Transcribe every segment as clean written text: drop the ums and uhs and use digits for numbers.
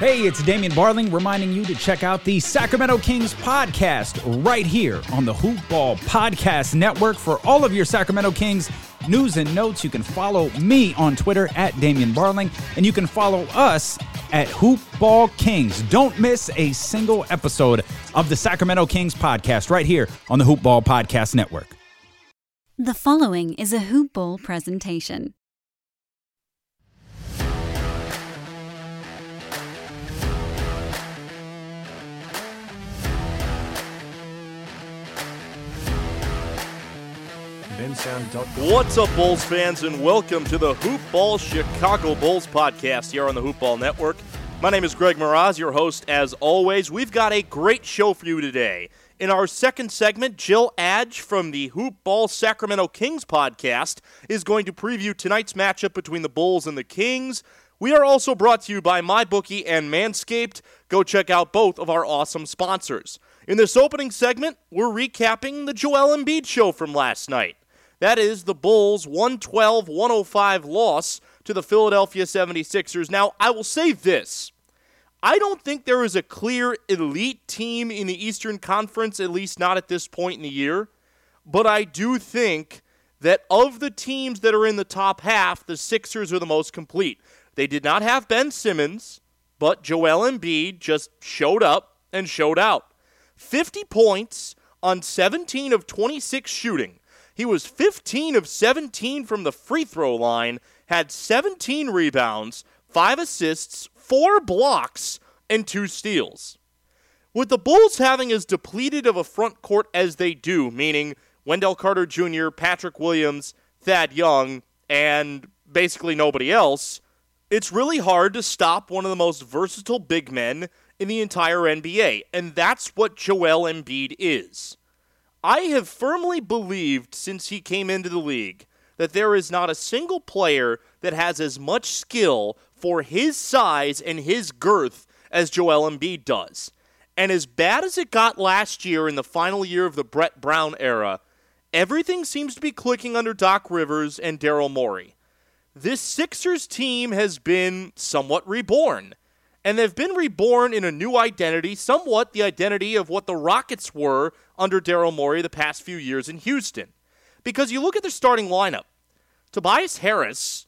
Hey, it's Damian Barling reminding you to check out the Sacramento Kings podcast right here on the Hoop Ball Podcast Network. For all of your Sacramento Kings news and notes, you can follow me on Twitter at Damian Barling, and you can follow us at Hoop Ball Kings. Don't miss a single episode of the Sacramento Kings podcast right here on the Hoop Ball Podcast Network. The following is a Hoop Ball presentation. What's up, Bulls fans, and welcome to the Hoop Ball Chicago Bulls podcast here on the Hoop Ball Network. My name is Greg Mroz, your host as always. We've got a great show for you today. In our second segment, Jill Adgé from the Hoop Ball Sacramento Kings podcast is going to preview tonight's matchup between the Bulls and the Kings. We are also brought to you by MyBookie and Manscaped. Go check out both of our awesome sponsors. In this opening segment, we're recapping the Joel Embiid show from last night. That is the Bulls' 112-105 loss to the Philadelphia 76ers. Now, I will say this. I don't think there is a clear elite team in the Eastern Conference, at least not at this point in the year. But I do think that of the teams that are in the top half, the Sixers are the most complete. They did not have Ben Simmons, but Joel Embiid just showed up and showed out. 50 points on 17 of 26 shooting. He was 15 of 17 from the free throw line, had 17 rebounds, 5 assists, 4 blocks, and 2 steals. With the Bulls having as depleted of a front court as they do, meaning Wendell Carter Jr., Patrick Williams, Thad Young, and basically nobody else, it's really hard to stop one of the most versatile big men in the entire NBA, and that's what Joel Embiid is. I have firmly believed since he came into the league that there is not a single player that has as much skill for his size and his girth as Joel Embiid does. And as bad as it got last year in the final year of the Brett Brown era, everything seems to be clicking under Doc Rivers and Daryl Morey. This Sixers team has been somewhat reborn. And they've been reborn in a new identity, somewhat the identity of what the Rockets were under Daryl Morey the past few years in Houston. Because you look at their starting lineup. Tobias Harris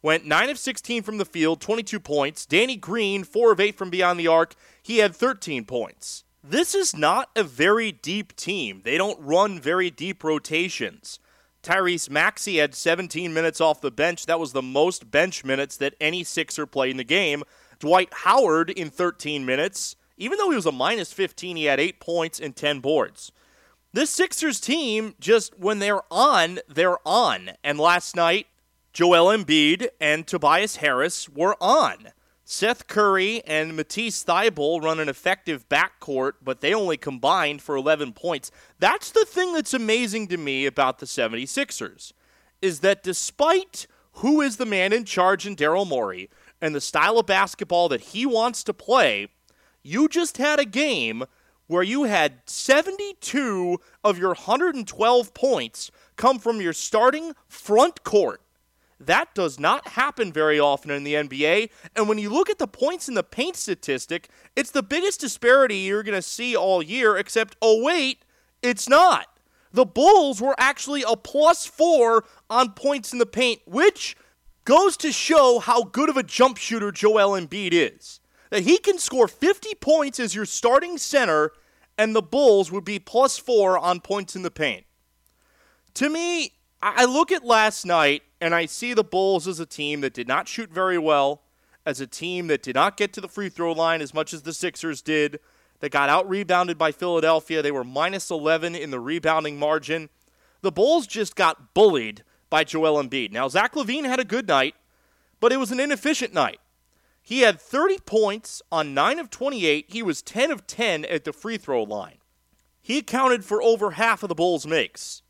went 9 of 16 from the field, 22 points. Danny Green, 4 of 8 from beyond the arc. He had 13 points. This is not a very deep team. They don't run very deep rotations. Tyrese Maxey had 17 minutes off the bench. That was the most bench minutes that any Sixer played in the game. Dwight Howard in 13 minutes. Even though he was a minus 15, he had 8 points and 10 boards. This Sixers team, just when they're on, they're on. And last night, Joel Embiid and Tobias Harris were on. Seth Curry and Matisse Thybulle run an effective backcourt, but they only combined for 11 points. That's the thing that's amazing to me about the 76ers, is that despite who is the man in charge in Daryl Morey and the style of basketball that he wants to play, you just had a game where you had 72 of your 112 points come from your starting front court. That does not happen very often in the NBA, and when you look at the points in the paint statistic, it's the biggest disparity you're going to see all year, except, oh wait, it's not. the Bulls were actually a +4 on points in the paint, which goes to show how good of a jump shooter Joel Embiid is. That he can score 50 points as your starting center, and the Bulls would be +4 on points in the paint. To me, I look at last night, and I see the Bulls as a team that did not shoot very well, as a team that did not get to the free throw line as much as the Sixers did, that got out-rebounded by Philadelphia. They were -11 in the rebounding margin. The Bulls just got bullied by Joel Embiid. Now, Zach LaVine had a good night, but it was an inefficient night. He had 30 points on 9 of 28. He was 10 of 10 at the free throw line. He accounted for over half of the Bulls' makes.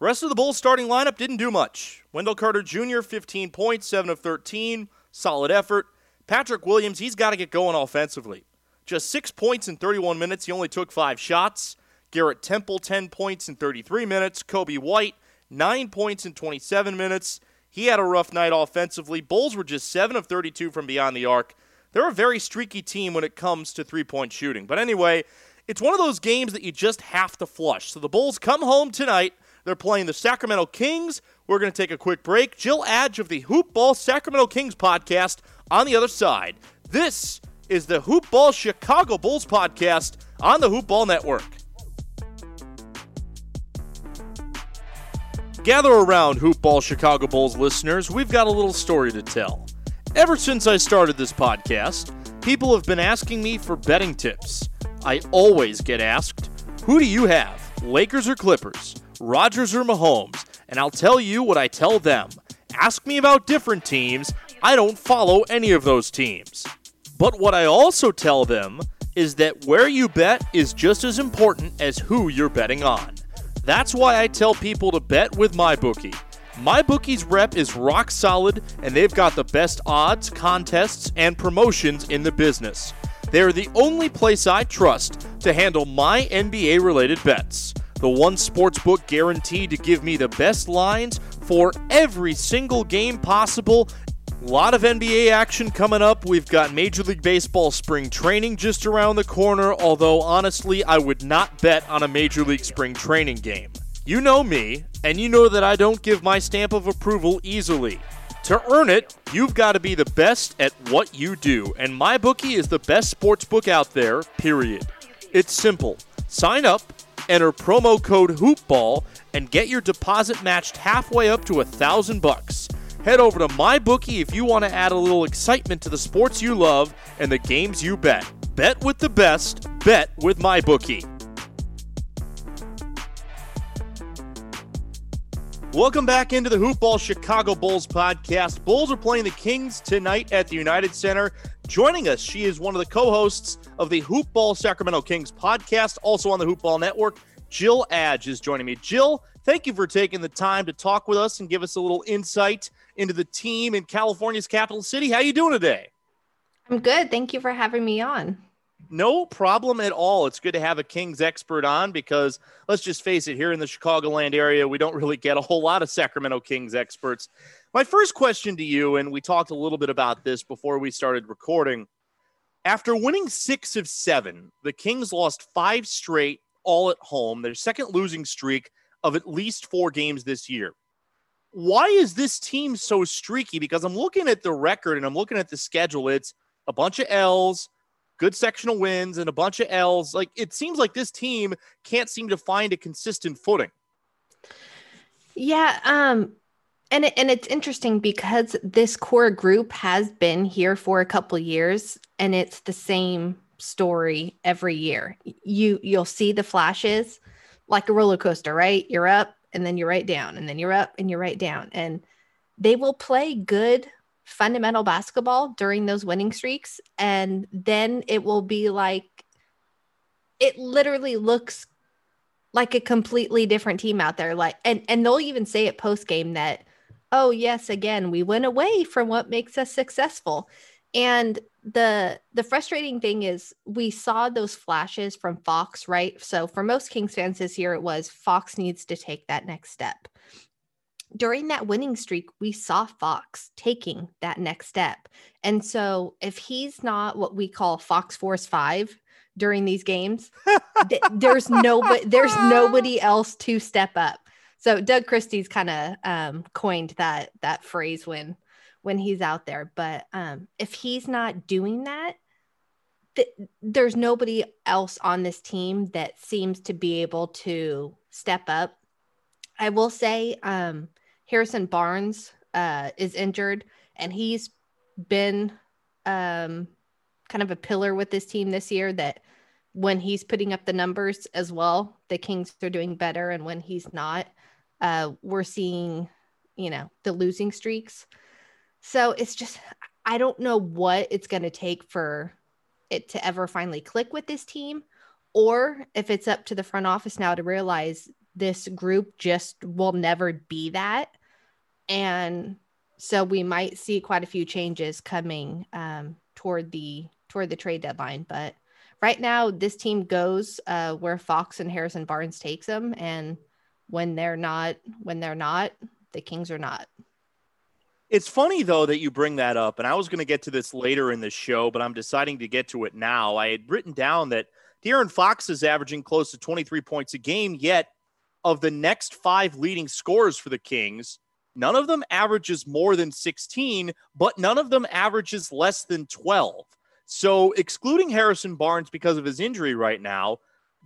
The rest of the Bulls' starting lineup didn't do much. Wendell Carter Jr., 15 points, 7 of 13, solid effort. Patrick Williams, he's got to get going offensively. Just 6 points in 31 minutes. He only took 5 shots. Garrett Temple, 10 points in 33 minutes. Coby White, 9 points in 27 minutes. He had a rough night offensively. Bulls were just 7 of 32 from beyond the arc. They're a very streaky team when it comes to three-point shooting. But anyway, it's one of those games that you just have to flush. So the Bulls come home tonight. They're playing the Sacramento Kings. We're going to take a quick break. Jill Adgé of the Hoop Ball Sacramento Kings podcast on the other side. This is the Hoop Ball Chicago Bulls podcast on the Hoop Ball Network. Gather around, Hoop Ball Chicago Bulls listeners. We've got a little story to tell. Ever since I started this podcast, people have been asking me for betting tips. I always get asked, who do you have, Lakers or Clippers, Rodgers or Mahomes? And I'll tell you what I tell them. Ask me about different teams. I don't follow any of those teams. But what I also tell them is that where you bet is just as important as who you're betting on. That's why I tell people to bet with MyBookie. MyBookie's rep is rock solid, and they've got the best odds, contests, and promotions in the business. They're the only place I trust to handle my NBA-related bets. The one sportsbook guaranteed to give me the best lines for every single game possible. A lot of NBA action coming up. We've got Major League Baseball spring training just around the corner, although honestly, I would not bet on a Major League spring training game. You know me, and you know that I don't give my stamp of approval easily. To earn it, you've got to be the best at what you do, and MyBookie is the best sportsbook out there, period. It's simple. Sign up, enter promo code HoopBall, and get your deposit matched halfway up to $1,000. Head over to MyBookie if you want to add a little excitement to the sports you love and the games you bet. Bet with the best, bet with MyBookie. Welcome back into the Hoop Ball Chicago Bulls podcast. Bulls are playing the Kings tonight at the United Center. Joining us, she is one of the co-hosts of the Hoop Ball Sacramento Kings podcast, also on the Hoop Ball Network. Jill Adgé is joining me. Jill, thank you for taking the time to talk with us and give us a little insight into the team in California's capital city. How are you doing today? I'm good. Thank you for having me on. No problem at all. It's good to have a Kings expert on because let's just face it, here in the Chicagoland area, we don't really get a whole lot of Sacramento Kings experts. My first question to you, and we talked a little bit about this before we started recording. After winning 6 of 7, the Kings lost 5 straight, all at home, their second losing streak of at least 4 games this year. Why is this team so streaky? Because I'm looking at the record and I'm looking at the schedule. It's a bunch of L's, good sectional wins, and a bunch of L's. Like, it seems like this team can't seem to find a consistent footing. Yeah. And it's interesting because this core group has been here for a couple years and it's the same story every year. You'll see the flashes like a roller coaster, right? You're up and then you're right down and then you're up and you're right down. And they will play good fundamental basketball during those winning streaks. And then it will be like, it literally looks like a completely different team out there. Like, and they'll even say it post game that, oh yes, again, we went away from what makes us successful. And the frustrating thing is we saw those flashes from Fox, right? So for most Kings fans this year, it was Fox needs to take that next step. During that winning streak, we saw Fox taking that next step. And so if he's not what we call Fox Force 5, during these games, there's nobody else to step up. So Doug Christie's kind of coined that phrase when he's out there. But if he's not doing that, there's nobody else on this team that seems to be able to step up. I will say Harrison Barnes is injured, and he's been kind of a pillar with this team this year, that when he's putting up the numbers as well, the Kings are doing better. And when he's not, we're seeing, the losing streaks. So it's just, I don't know what it's going to take for it to ever finally click with this team, or if it's up to the front office now to realize this group just will never be that. And so we might see quite a few changes coming toward the trade deadline. But right now this team goes where Fox and Harrison Barnes takes them. And when they're not, the Kings are not. It's funny, though, that you bring that up, and I was going to get to this later in the show, but I'm deciding to get to it now. I had written down that De'Aaron Fox is averaging close to 23 points a game, yet of the next 5 leading scorers for the Kings, none of them averages more than 16, but none of them averages less than 12. So excluding Harrison Barnes because of his injury right now,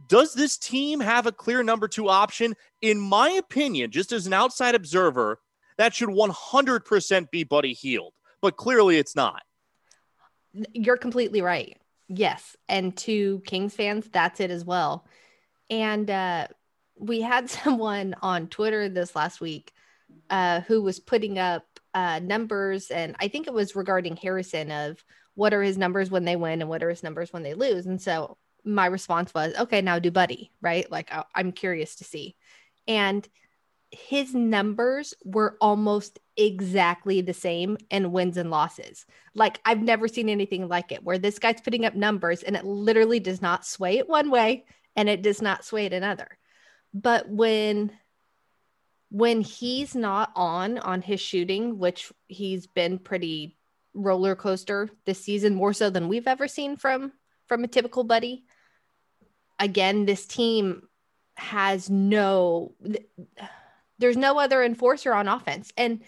does this team have a clear number 2 option? In my opinion, just as an outside observer, that should 100% be Buddy Hield, but clearly it's not. You're completely right. Yes. And to Kings fans, that's it as well. And we had someone on Twitter this last week who was putting up numbers, and I think it was regarding Harrison, of what are his numbers when they win and what are his numbers when they lose. And so my response was, okay, now do Buddy, right? Like, I'm curious to see. And his numbers were almost exactly the same in wins and losses. Like, I've never seen anything like it, where this guy's putting up numbers and it literally does not sway it one way and it does not sway it another. But when he's not on his shooting, which he's been pretty roller coaster this season, more so than we've ever seen from a typical Buddy. Again, this team has there's no other enforcer on offense. And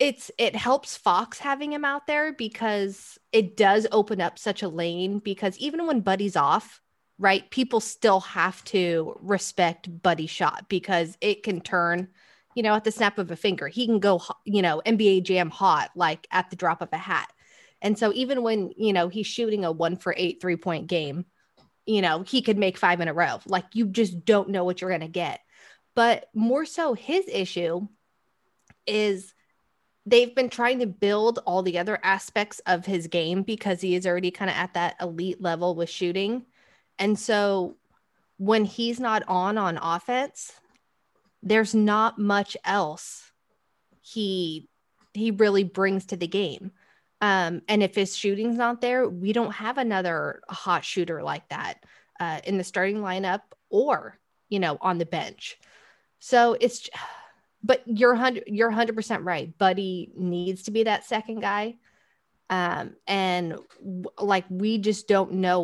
it helps Fox having him out there, because it does open up such a lane, because even when Buddy's off, right, people still have to respect Buddy's shot, because it can turn, at the snap of a finger. He can go, NBA Jam hot, like at the drop of a hat. And so even when, he's shooting a 1-for-8 3-point game, he could make 5 in a row. Like, you just don't know what you're going to get. But more so, his issue is they've been trying to build all the other aspects of his game, because he is already kind of at that elite level with shooting. And so when he's not on offense, there's not much else he really brings to the game. And if his shooting's not there, we don't have another hot shooter like that in the starting lineup or, on the bench. So but you're 100% right. Buddy needs to be that second guy. We just don't know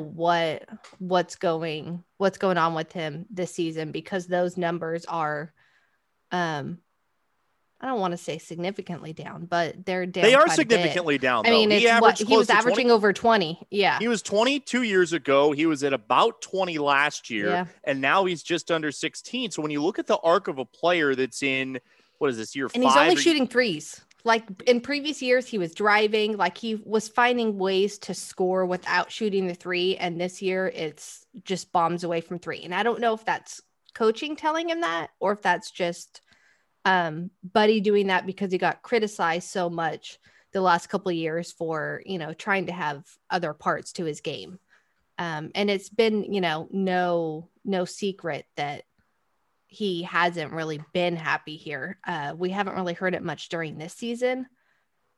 what's going on with him this season, because those numbers are, I don't want to say significantly down, but they're down. They are significantly down. I mean, he was averaging over 20. Yeah. He was 22 years ago. He was at about 20 last year, yeah. And now he's just under 16. So when you look at the arc of a player that's in, what is this, year 5? And he's only shooting threes. Like, in previous years, he was driving, like he was finding ways to score without shooting the three. And this year it's just bombs away from three. And I don't know if that's coaching telling him that, or if that's just Buddy doing that because he got criticized so much the last couple of years for, trying to have other parts to his game. And it's been, no secret that he hasn't really been happy here. We haven't really heard it much during this season.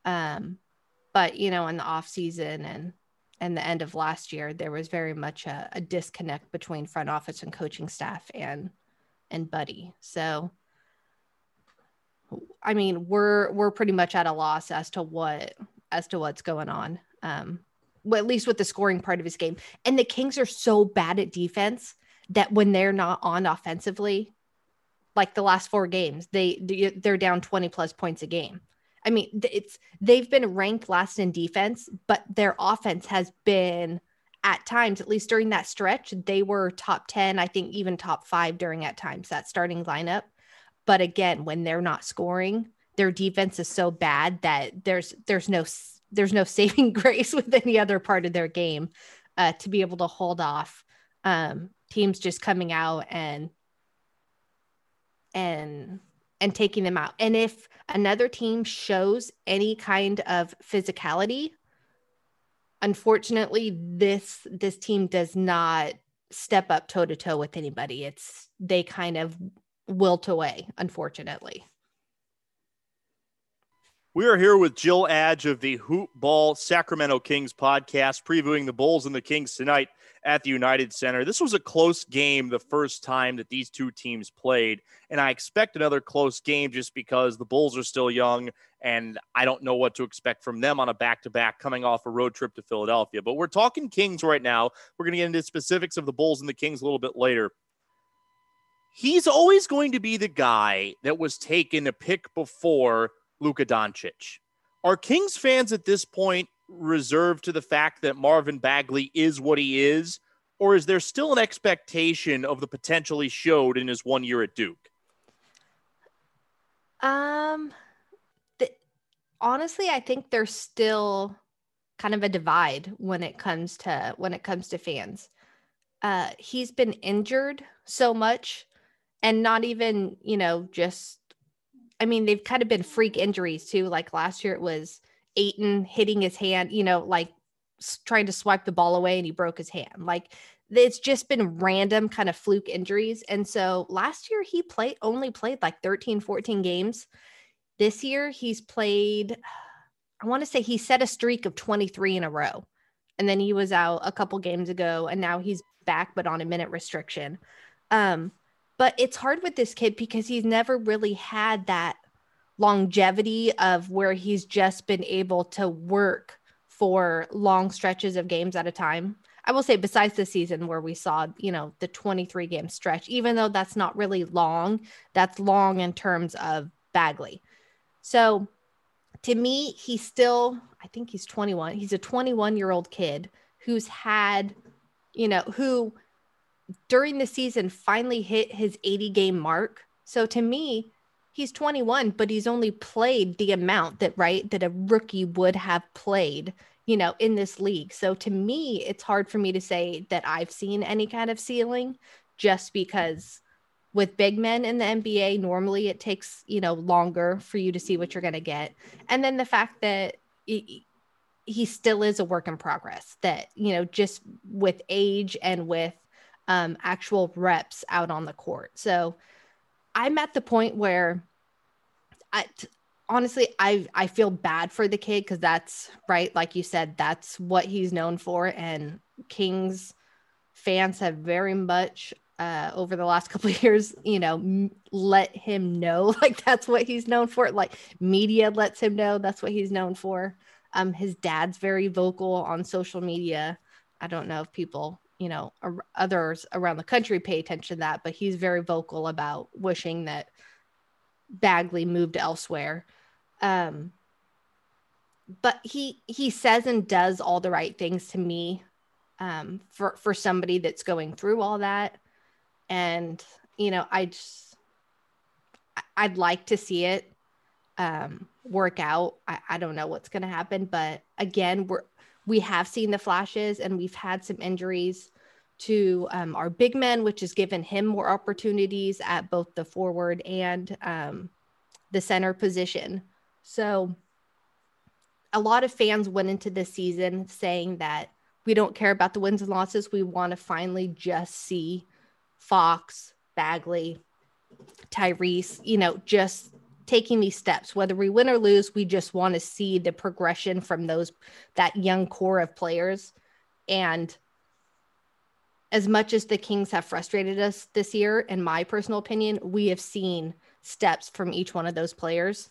But, in the off season and the end of last year, there was very much a disconnect between front office and coaching staff and Buddy. So, I mean, we're pretty much at a loss as to what's going on well, at least with the scoring part of his game. And the Kings are so bad at defense that when they're not on offensively, like the last four games, they're down 20 plus points a game. I mean, they've been ranked last in defense, but their offense has been at times, at least during that stretch, they were top 10, I think even top 5 during at times that starting lineup. But again, when they're not scoring, their defense is so bad that there's no saving grace with any other part of their game to be able to hold off teams just coming out and taking them out. And if another team shows any kind of physicality, unfortunately, this team does not step up toe to toe with anybody. They kind of wilt away, unfortunately. We are here with Jill Adgé of the Hoop Ball Sacramento Kings podcast, previewing the Bulls and the Kings tonight at the United Center. This was a close game the first time that these two teams played, and I expect another close game just because the Bulls are still young, and I don't know what to expect from them on a back-to-back coming off a road trip to Philadelphia. But we're talking Kings right now. We're going to get into specifics of the Bulls and the Kings a little bit later. He's always going to be the guy that was taken a pick before Luka Doncic. Are Kings fans at this point reserved to the fact that Marvin Bagley is what he is, or is there still an expectation of the potential he showed in his one year at Duke? Honestly, I think there's still kind of a divide when it comes to fans. He's been injured so much, and not even, just, I mean, they've kind of been freak injuries too. Like last year it was Ayton hitting his hand, like trying to swipe the ball away and he broke his hand. Like it's just been random kind of fluke injuries. And so last year he only played like 13, 14 games. This year he's played, I want to say he set a streak of 23 in a row. And then he was out a couple games ago and now he's back, but on a minute restriction. But it's hard with this kid because he's never really had that longevity of where he's just been able to work for long stretches of games at a time. I will say, besides the season where we saw, the 23 game stretch, even though that's not really long, that's long in terms of Bagley. So to me, I think he's 21. He's a 21-year-old kid who's had, who during the season finally hit his 80 game mark. So to me, he's 21, but he's only played the amount that a rookie would have played, in this league. So to me, it's hard for me to say that I've seen any kind of ceiling, just because with big men in the NBA, normally it takes, longer for you to see what you're going to get. And then the fact that he still is a work in progress, that, just with age and with actual reps out on the court. So I'm at the point where I honestly feel bad for the kid, because that's right. Like you said, that's what he's known for. And Kings fans have very much over the last couple of years, let him know, like, that's what he's known for. Like media lets him know that's what he's known for. His dad's very vocal on social media. I don't know if people, others around the country pay attention to that, but he's very vocal about wishing that Bagley moved elsewhere. But he says and does all the right things to me, for somebody that's going through all that. And, I'd like to see it, work out. I don't know what's going to happen, but again, we have seen the flashes, and we've had some injuries to our big men, which has given him more opportunities at both the forward and the center position. So a lot of fans went into this season saying that we don't care about the wins and losses. We want to finally just see Fox, Bagley, Tyrese, just taking these steps, whether we win or lose, we just want to see the progression from that young core of players. And as much as the Kings have frustrated us this year, in my personal opinion, we have seen steps from each one of those players.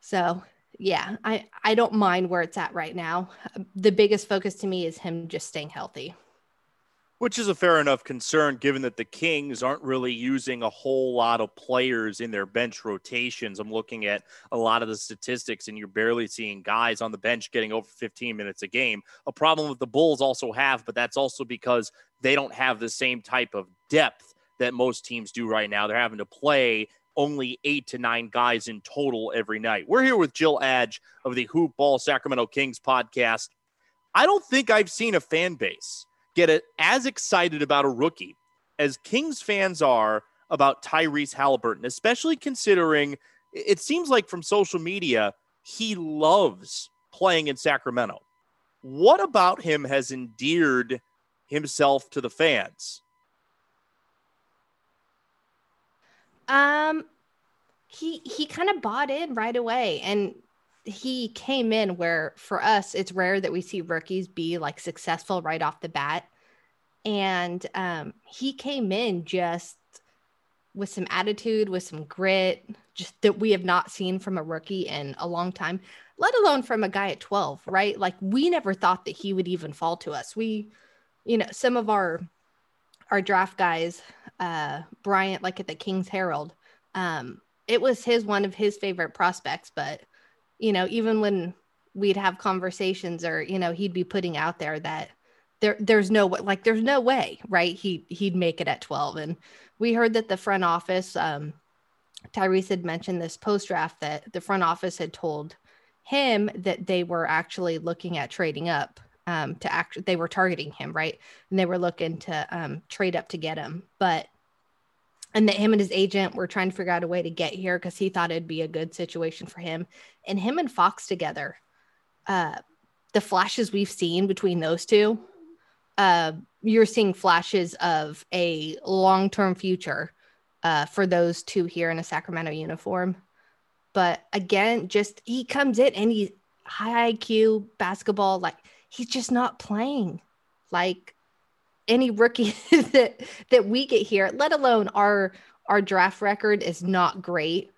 So yeah, I don't mind where it's at right now. The biggest focus to me is him just staying healthy. Which is a fair enough concern, given that the Kings aren't really using a whole lot of players in their bench rotations. I'm looking at a lot of the statistics, and you're barely seeing guys on the bench getting over 15 minutes a game. A problem that the Bulls also have, but that's also because they don't have the same type of depth that most teams do right now. They're having to play only 8 to 9 guys in total every night. We're here with Jill Adgé of the Hoop Ball Sacramento Kings podcast. I don't think I've seen a fan base get as excited about a rookie as Kings fans are about Tyrese Halliburton, especially considering it seems like from social media, he loves playing in Sacramento. What about him has endeared himself to the fans? He kind of bought in right away, and he came in where for us, it's rare that we see rookies be like successful right off the bat. And he came in just with some attitude, with some grit, just that we have not seen from a rookie in a long time, let alone from a guy at 12, right? Like, we never thought that he would even fall to us. We, you know, some of our draft guys, Bryant, like at the Kings Herald, it was one of his favorite prospects, but you know, even when we'd have conversations or, you know, he'd be putting out there that there's no way, right? He'd make it at 12. And we heard that the front office, Tyrese had mentioned this post-draft, that the front office had told him that they were actually looking at trading up they were targeting him, right? And they were looking to trade up to get him. And that him and his agent were trying to figure out a way to get here because he thought it'd be a good situation for him. And him and Fox together, the flashes we've seen between those two, you're seeing flashes of a long-term future for those two here in a Sacramento uniform. But again, just he comes in and he's high IQ basketball. Like, he's just not playing like any rookie that we get here, let alone our draft record is not great.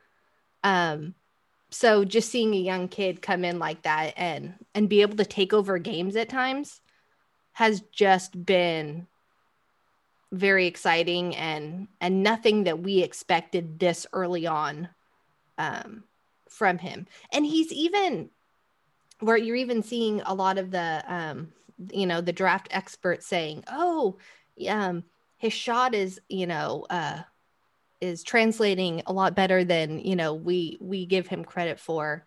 So just seeing a young kid come in like that and be able to take over games at times has just been very exciting and nothing that we expected this early on from him. And he's even where you're even seeing a lot of the, you know, the draft experts saying, oh, his shot is, you know, is translating a lot better than, you know, we give him credit for.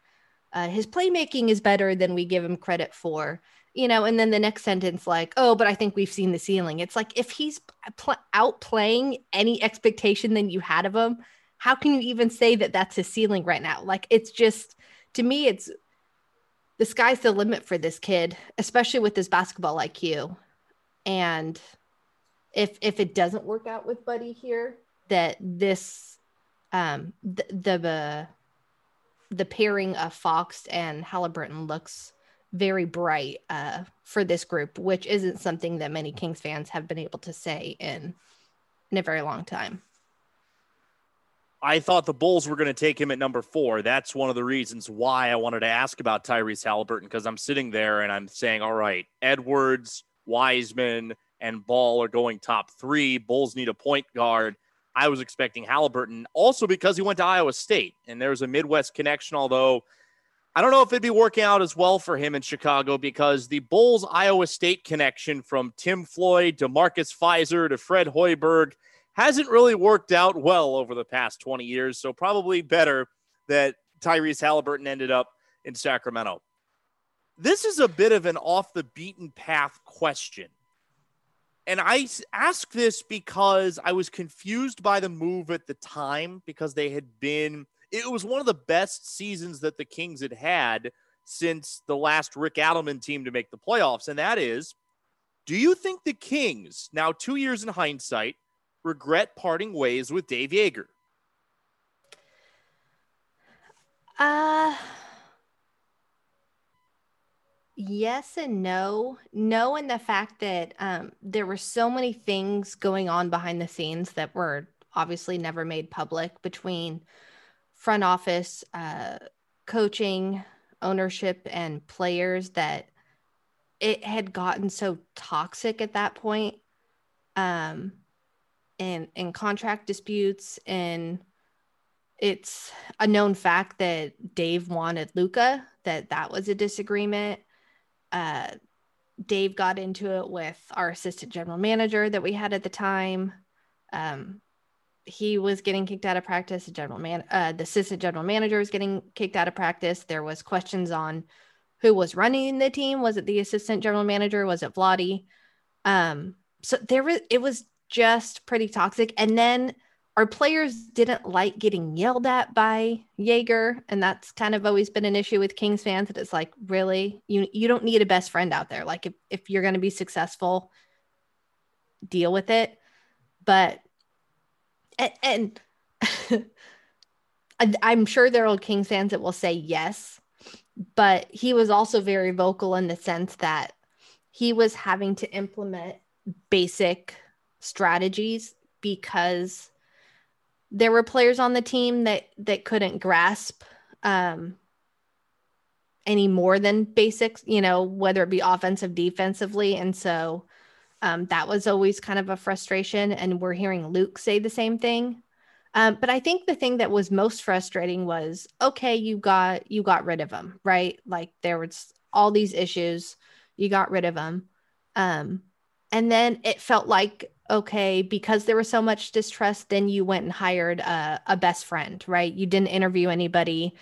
His playmaking is better than we give him credit for, you know, and then the next sentence, like, oh, but I think we've seen the ceiling. It's like, if he's outplaying any expectation than you had of him, how can you even say that that's his ceiling right now? Like, it's just, to me, it's, the sky's the limit for this kid, especially with his basketball IQ. And if it doesn't work out with Buddy here, that this the pairing of Fox and Halliburton looks very bright for this group, which isn't something that many Kings fans have been able to say in a very long time. I thought the Bulls were going to take him at number 4. That's one of the reasons why I wanted to ask about Tyrese Halliburton, because I'm sitting there and I'm saying, all right, Edwards, Wiseman, and Ball are going top 3. Bulls need a point guard. I was expecting Halliburton also because he went to Iowa State, and there's a Midwest connection, although I don't know if it'd be working out as well for him in Chicago, because the Bulls-Iowa State connection from Tim Floyd to Marcus Fizer to Fred Hoiberg hasn't really worked out well over the past 20 years, so probably better that Tyrese Halliburton ended up in Sacramento. This is a bit of an off-the-beaten-path question, and I ask this because I was confused by the move at the time, because it was one of the best seasons that the Kings had since the last Rick Adelman team to make the playoffs, and that is, do you think the Kings, now 2 years in hindsight, regret parting ways with Dave Joerger? Yes and no. No, in the fact that there were so many things going on behind the scenes that were obviously never made public between front office, coaching, ownership and players that it had gotten so toxic at that point, and contract disputes, and it's a known fact that Dave wanted Luka, that was a disagreement. Dave got into it with our assistant general manager that we had at the time. He was getting kicked out of practice. The assistant general manager was getting kicked out of practice. There was questions on who was running the team. Was it the assistant general manager? Was it Vlade? So it was just pretty toxic. And then our players didn't like getting yelled at by Joerger, and that's kind of always been an issue with Kings fans, that it's like, really? You don't need a best friend out there. Like, if you're going to be successful, deal with it. But and I'm sure there are old Kings fans that will say yes, but he was also very vocal in the sense that he was having to implement basic strategies because there were players on the team that couldn't grasp any more than basics, whether it be offensive, defensively. And so that was always kind of a frustration. And we're hearing Luke say the same thing. But I think the thing that was most frustrating was, okay, you got rid of him, right? Like, there was all these issues. You got rid of him. And then it felt like, okay, because there was so much distrust, then you went and hired a best friend, right? You didn't interview anybody.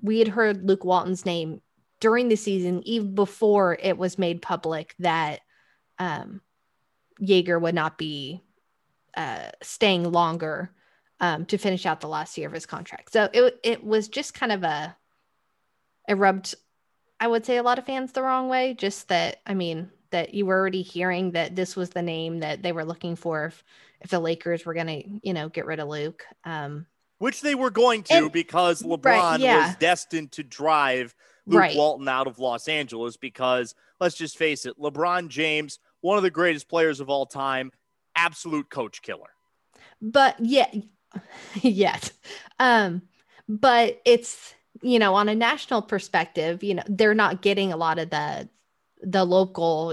We had heard Luke Walton's name during the season, even before it was made public that Joerger would not be staying longer to finish out the last year of his contract. So it was just kind of it rubbed, I would say, a lot of fans the wrong way, just that, that you were already hearing that this was the name that they were looking for if the Lakers were going to, get rid of Luke. Which they were going to, because LeBron was destined to drive Luke Walton out of Los Angeles because, let's just face it, LeBron James, one of the greatest players of all time, absolute coach killer. But yes. But it's, on a national perspective, they're not getting a lot of the local,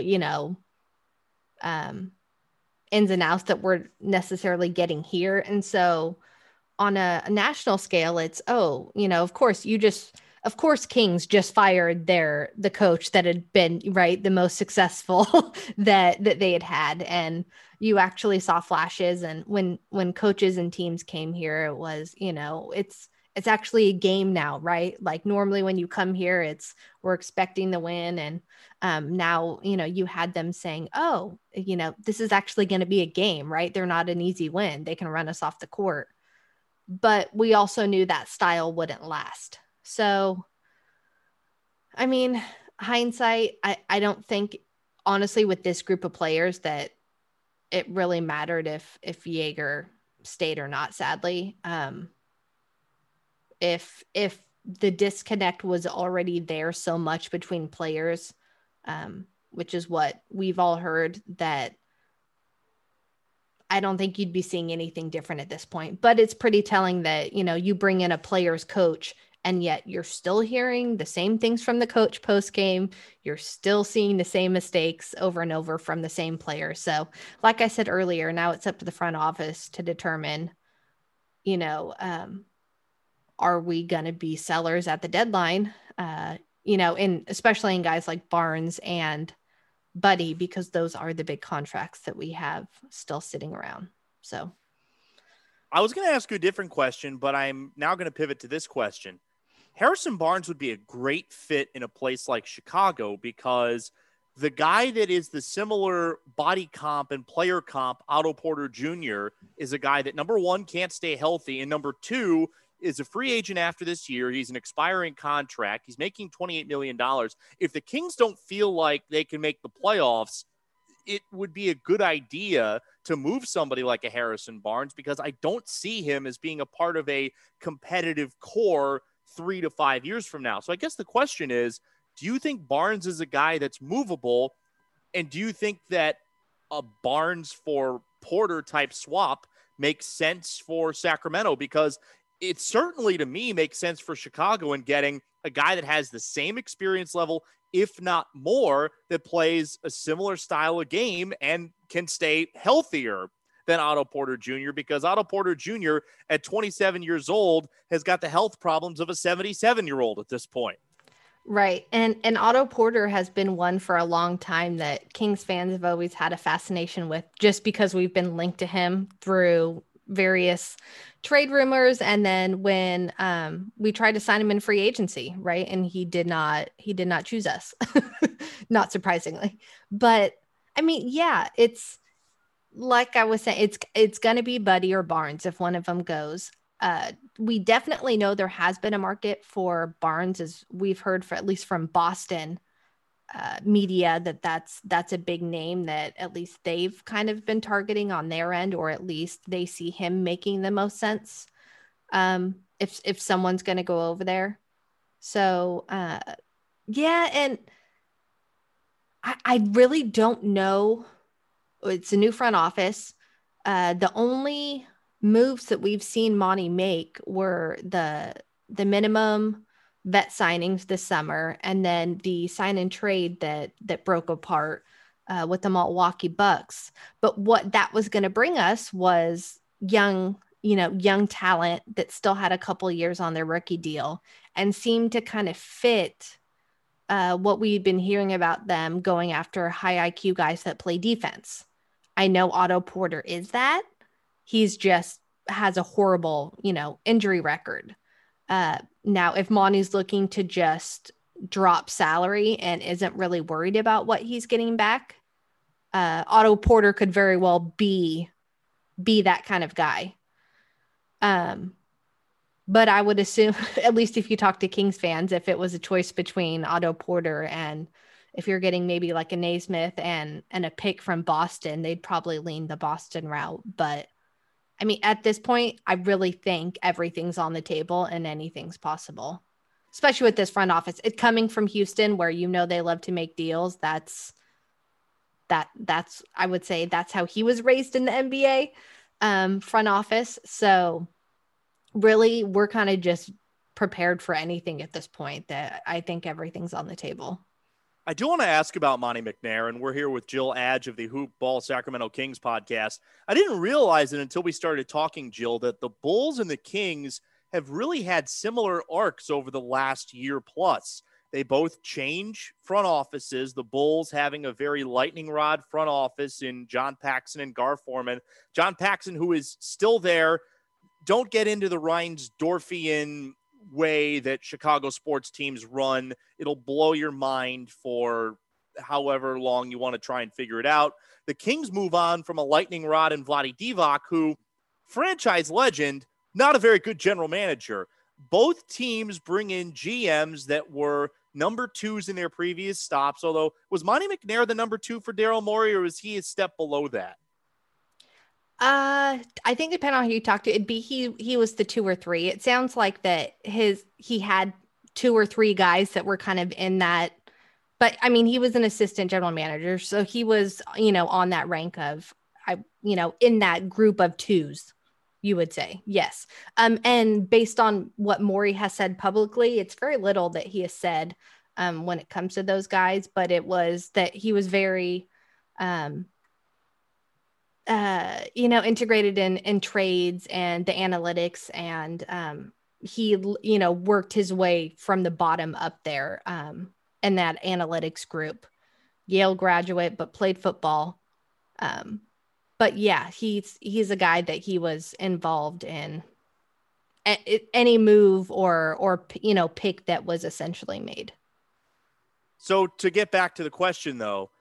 ins and outs that we're necessarily getting here. And so on a national scale, it's, of course Kings just fired the coach that had been the most successful that they had. And you actually saw flashes. And when coaches and teams came here, it was, it's actually a game now, right? Like, normally when you come here, we're expecting the win. And now, you had them saying, oh, this is actually going to be a game, right? They're not an easy win. They can run us off the court. But we also knew that style wouldn't last. So, hindsight, I don't think, honestly, with this group of players, that it really mattered if Joerger stayed or not, sadly. If the disconnect was already there so much between players, which is what we've all heard, that I don't think you'd be seeing anything different at this point. But it's pretty telling that, you bring in a player's coach, and yet you're still hearing the same things from the coach post-game. You're still seeing the same mistakes over and over from the same player. So, like I said earlier, now it's up to the front office to determine, are we going to be sellers at the deadline? And especially in guys like Barnes and Buddy, because those are the big contracts that we have still sitting around. So I was going to ask you a different question, but I'm now going to pivot to this question. Harrison Barnes would be a great fit in a place like Chicago, because the guy that is the similar body comp and player comp, Otto Porter Jr., is a guy that, number one, can't stay healthy, and number two, is a free agent after this year. He's an expiring contract. He's making $28 million. If the Kings don't feel like they can make the playoffs, it would be a good idea to move somebody like a Harrison Barnes, because I don't see him as being a part of a competitive core 3 to 5 years from now. So I guess the question is, do you think Barnes is a guy that's movable? And do you think that a Barnes for Porter type swap makes sense for Sacramento? Because it certainly to me makes sense for Chicago in getting a guy that has the same experience level, if not more, that plays a similar style of game and can stay healthier than Otto Porter Jr., because Otto Porter Jr. at 27 years old has got the health problems of a 77-year-old at this point. Right. And Otto Porter has been one for a long time that Kings fans have always had a fascination with, just because we've been linked to him through various trade rumors. And then when we tried to sign him in free agency, right? And he did not choose us, not surprisingly. But I mean, yeah, it's like I was saying, it's going to be Buddy or Barnes if one of them goes. We definitely know there has been a market for Barnes, as we've heard for at least from Boston media, that's a big name that at least they've kind of been targeting on their end, or at least they see him making the most sense if someone's going to go over there. So yeah, and I really don't know. It's a new front office. The only moves that we've seen Monty make were the minimum vet signings this summer, and then the sign and trade that broke apart with the Milwaukee Bucks. But what that was going to bring us was young talent that still had a couple years on their rookie deal and seemed to kind of fit what we've been hearing about them going after high IQ guys that play defense. I know Otto Porter is that. He's just has a horrible, injury record. Now, if Monty's looking to just drop salary and isn't really worried about what he's getting back, Otto Porter could very well be that kind of guy. But I would assume, at least if you talk to Kings fans, if it was a choice between Otto Porter and if you're getting maybe like a Naismith and a pick from Boston, they'd probably lean the Boston route. But I mean, at this point, I really think everything's on the table and anything's possible, especially with this front office. It's coming from Houston, where they love to make deals. That's I would say that's how he was raised in the NBA front office. So really, we're kind of just prepared for anything at this point. That I think everything's on the table. I do want to ask about Monty McNair, and we're here with Jill Adgé of the Hoop Ball Sacramento Kings podcast. I didn't realize it until we started talking, Jill, that the Bulls and the Kings have really had similar arcs over the last year plus. They both change front offices, the Bulls having a very lightning rod front office in John Paxson and Gar Forman. John Paxson, who is still there, don't get into the Reinsdorfian way that Chicago sports teams run. It'll blow your mind for however long you want to try and figure it out. The Kings move on from a lightning rod and Vlade Divac, who, franchise legend, not a very good general manager. Both teams bring in GMs that were number twos in their previous stops, although was Monty McNair the number two for Daryl Morey, or was he a step below that? I think depending on who you talk to, it'd be he was the two or three. It sounds like that he had two or three guys that were kind of in that, but I mean, he was an assistant general manager. So he was, on that rank of, in that group of twos, you would say. Yes. And based on what Morey has said publicly, it's very little that he has said, when it comes to those guys, but it was that he was very, integrated in trades and the analytics, and he worked his way from the bottom up there in that analytics group. Yale graduate, but played football. But yeah, he's a guy that he was involved in any move or pick that was essentially made. So to get back to the question though,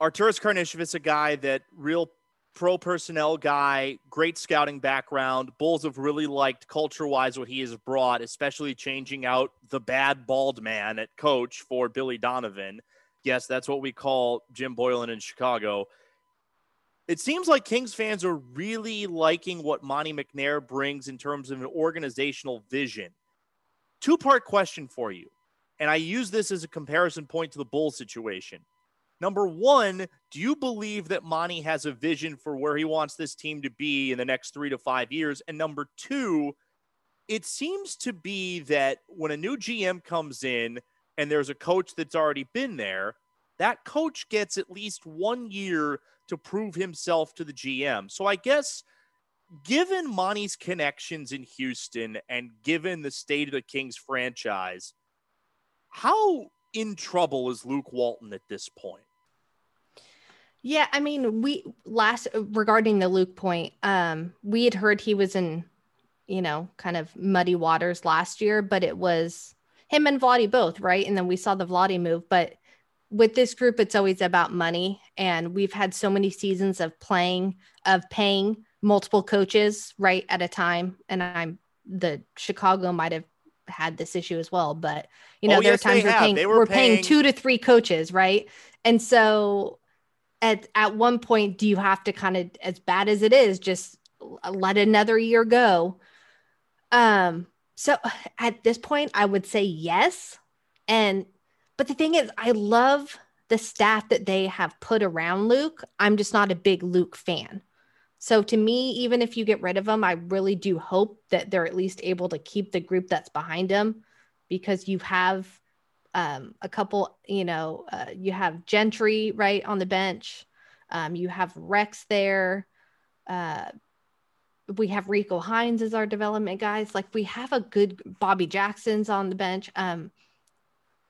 Arturas Karnisovas, a guy that real pro personnel guy, great scouting background. Bulls have really liked culture-wise what he has brought, especially changing out the bad bald man at coach for Billy Donovan. Yes, that's what we call Jim Boylan in Chicago. It seems like Kings fans are really liking what Monty McNair brings in terms of an organizational vision. Two-part question for you, and I use this as a comparison point to the Bulls situation. Number one, do you believe that Monty has a vision for where he wants this team to be in the next 3 to 5 years? And number two, it seems to be that when a new GM comes in and there's a coach that's already been there, that coach gets at least 1 year to prove himself to the GM. So I guess given Monty's connections in Houston and given the state of the Kings franchise, how in trouble is Luke Walton at this point? Yeah, I mean, regarding the Luke point, we had heard he was in, kind of muddy waters last year, but it was him and Vlade both, right? And then we saw the Vlade move. But with this group, it's always about money. And we've had so many seasons of paying multiple coaches right at a time. And Chicago might have had this issue as well, but there are times we're paying 2 to 3 coaches, right? And so at one point, do you have to kind of, as bad as it is, just let another year go? So at this point, I would say yes. But the thing is, I love the staff that they have put around Luke. I'm just not a big Luke fan. So to me, even if you get rid of him, I really do hope that they're at least able to keep the group that's behind him, because you have a couple, you have Gentry right on the bench. You have Rex there. We have Rico Hines as our development guys. Like, we have a good Bobby Jackson's on the bench.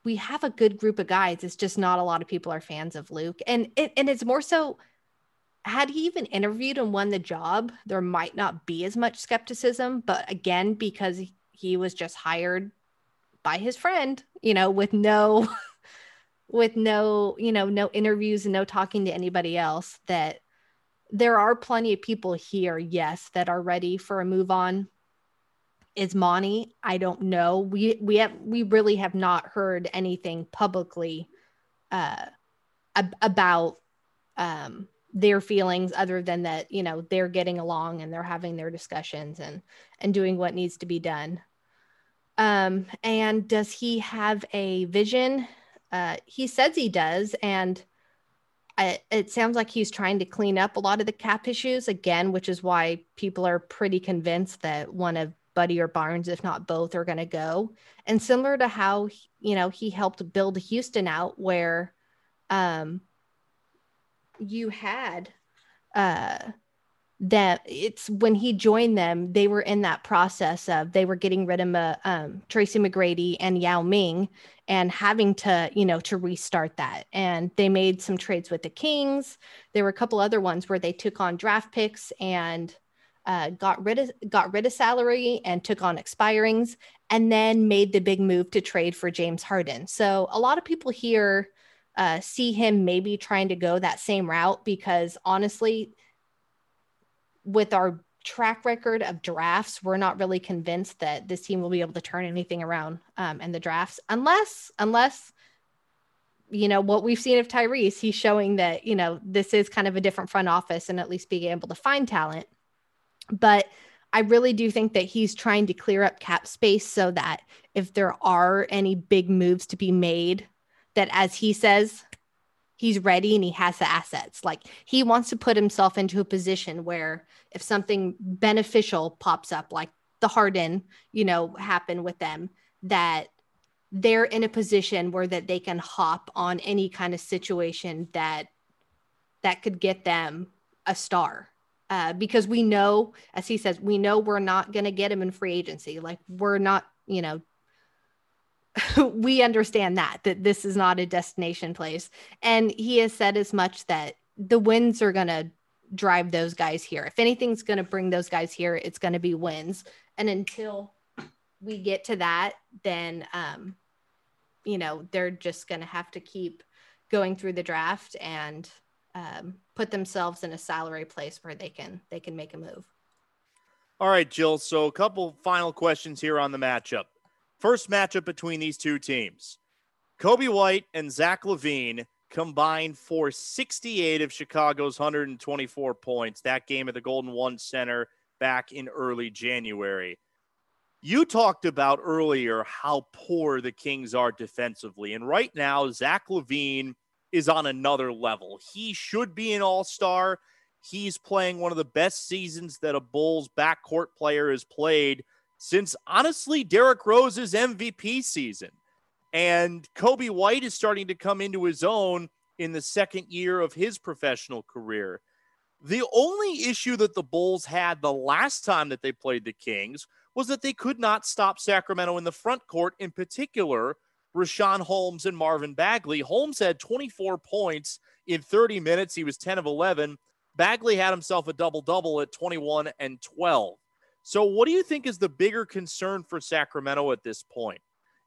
We have a good group of guys. It's just not a lot of people are fans of Luke. And it's more so, had he even interviewed and won the job, there might not be as much skepticism, but again, because he was just hired by his friend, with no interviews and no talking to anybody else, that there are plenty of people here, yes, that are ready for a move on. Is Monty? I don't know. We really have not heard anything publicly about their feelings, other than that, they're getting along and they're having their discussions and doing what needs to be done. And does he have a vision? He says he does. And it sounds like he's trying to clean up a lot of the cap issues again, which is why people are pretty convinced that one of Buddy or Barnes, if not both, are going to go. And similar to how, he helped build Houston out, where you had that it's when he joined them, they were in that process of, they were getting rid of Tracy McGrady and Yao Ming and having to, to restart that. And they made some trades with the Kings. There were a couple other ones where they took on draft picks and got rid of salary and took on expirings, and then made the big move to trade for James Harden. So a lot of people here see him maybe trying to go that same route, because honestly, with our track record of drafts, we're not really convinced that this team will be able to turn anything around in the drafts, unless, what we've seen of Tyrese, he's showing that, this is kind of a different front office and at least being able to find talent. But I really do think that he's trying to clear up cap space so that if there are any big moves to be made, that, as he says, he's ready and he has the assets. Like, he wants to put himself into a position where if something beneficial pops up, like the Harden, happened with them, that they're in a position where that they can hop on any kind of situation that could get them a star. Because we know, as he says, we're not going to get him in free agency. Like, we're not, we understand that this is not a destination place. And he has said as much, that the wins are going to drive those guys here. If anything's going to bring those guys here, it's going to be wins. And until we get to that, then, they're just going to have to keep going through the draft and put themselves in a salary place where they can make a move. All right, Jill. So a couple final questions here on the matchup. First matchup between these two teams, Coby White and Zach LaVine combined for 68 of Chicago's 124 points, that game at the Golden 1 Center back in early January. You talked about earlier how poor the Kings are defensively, and right now Zach LaVine is on another level. He should be an all-star. He's playing one of the best seasons that a Bulls backcourt player has played since, honestly, Derrick Rose's MVP season. And Coby White is starting to come into his own in the second year of his professional career. The only issue that the Bulls had the last time that they played the Kings was that they could not stop Sacramento in the front court, in particular, Richaun Holmes and Marvin Bagley. Holmes had 24 points in 30 minutes. He was 10 of 11. Bagley had himself a double-double at 21 and 12. So what do you think is the bigger concern for Sacramento at this point?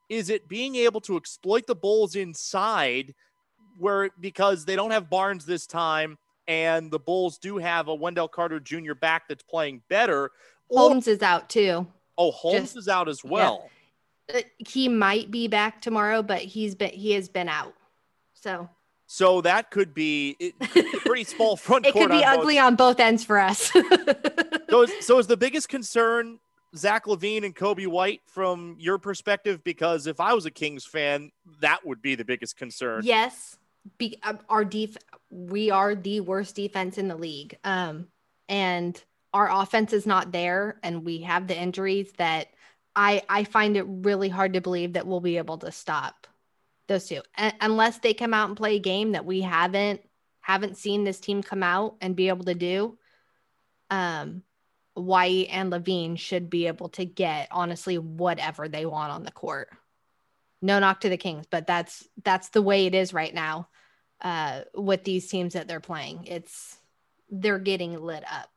Is it being able to exploit the Bulls inside, where because they don't have Barnes this time and the Bulls do have a Wendell Carter Jr. back that's playing better? Holmes is out too. Oh, Holmes is out as well. Yeah. He might be back tomorrow, but he has been out. So that could be a pretty small front court. It could be ugly on both ends for us. So is the biggest concern Zach LaVine and Coby White from your perspective? Because if I was a Kings fan, that would be the biggest concern. Yes. We are the worst defense in the league. And our offense is not there, and we have the injuries that I find it really hard to believe that we'll be able to stop those two. Unless they come out and play a game that we haven't seen this team come out and be able to do, White and LaVine should be able to get, honestly, whatever they want on the court. No knock to the Kings, but that's the way it is right now with these teams that they're playing. They're getting lit up.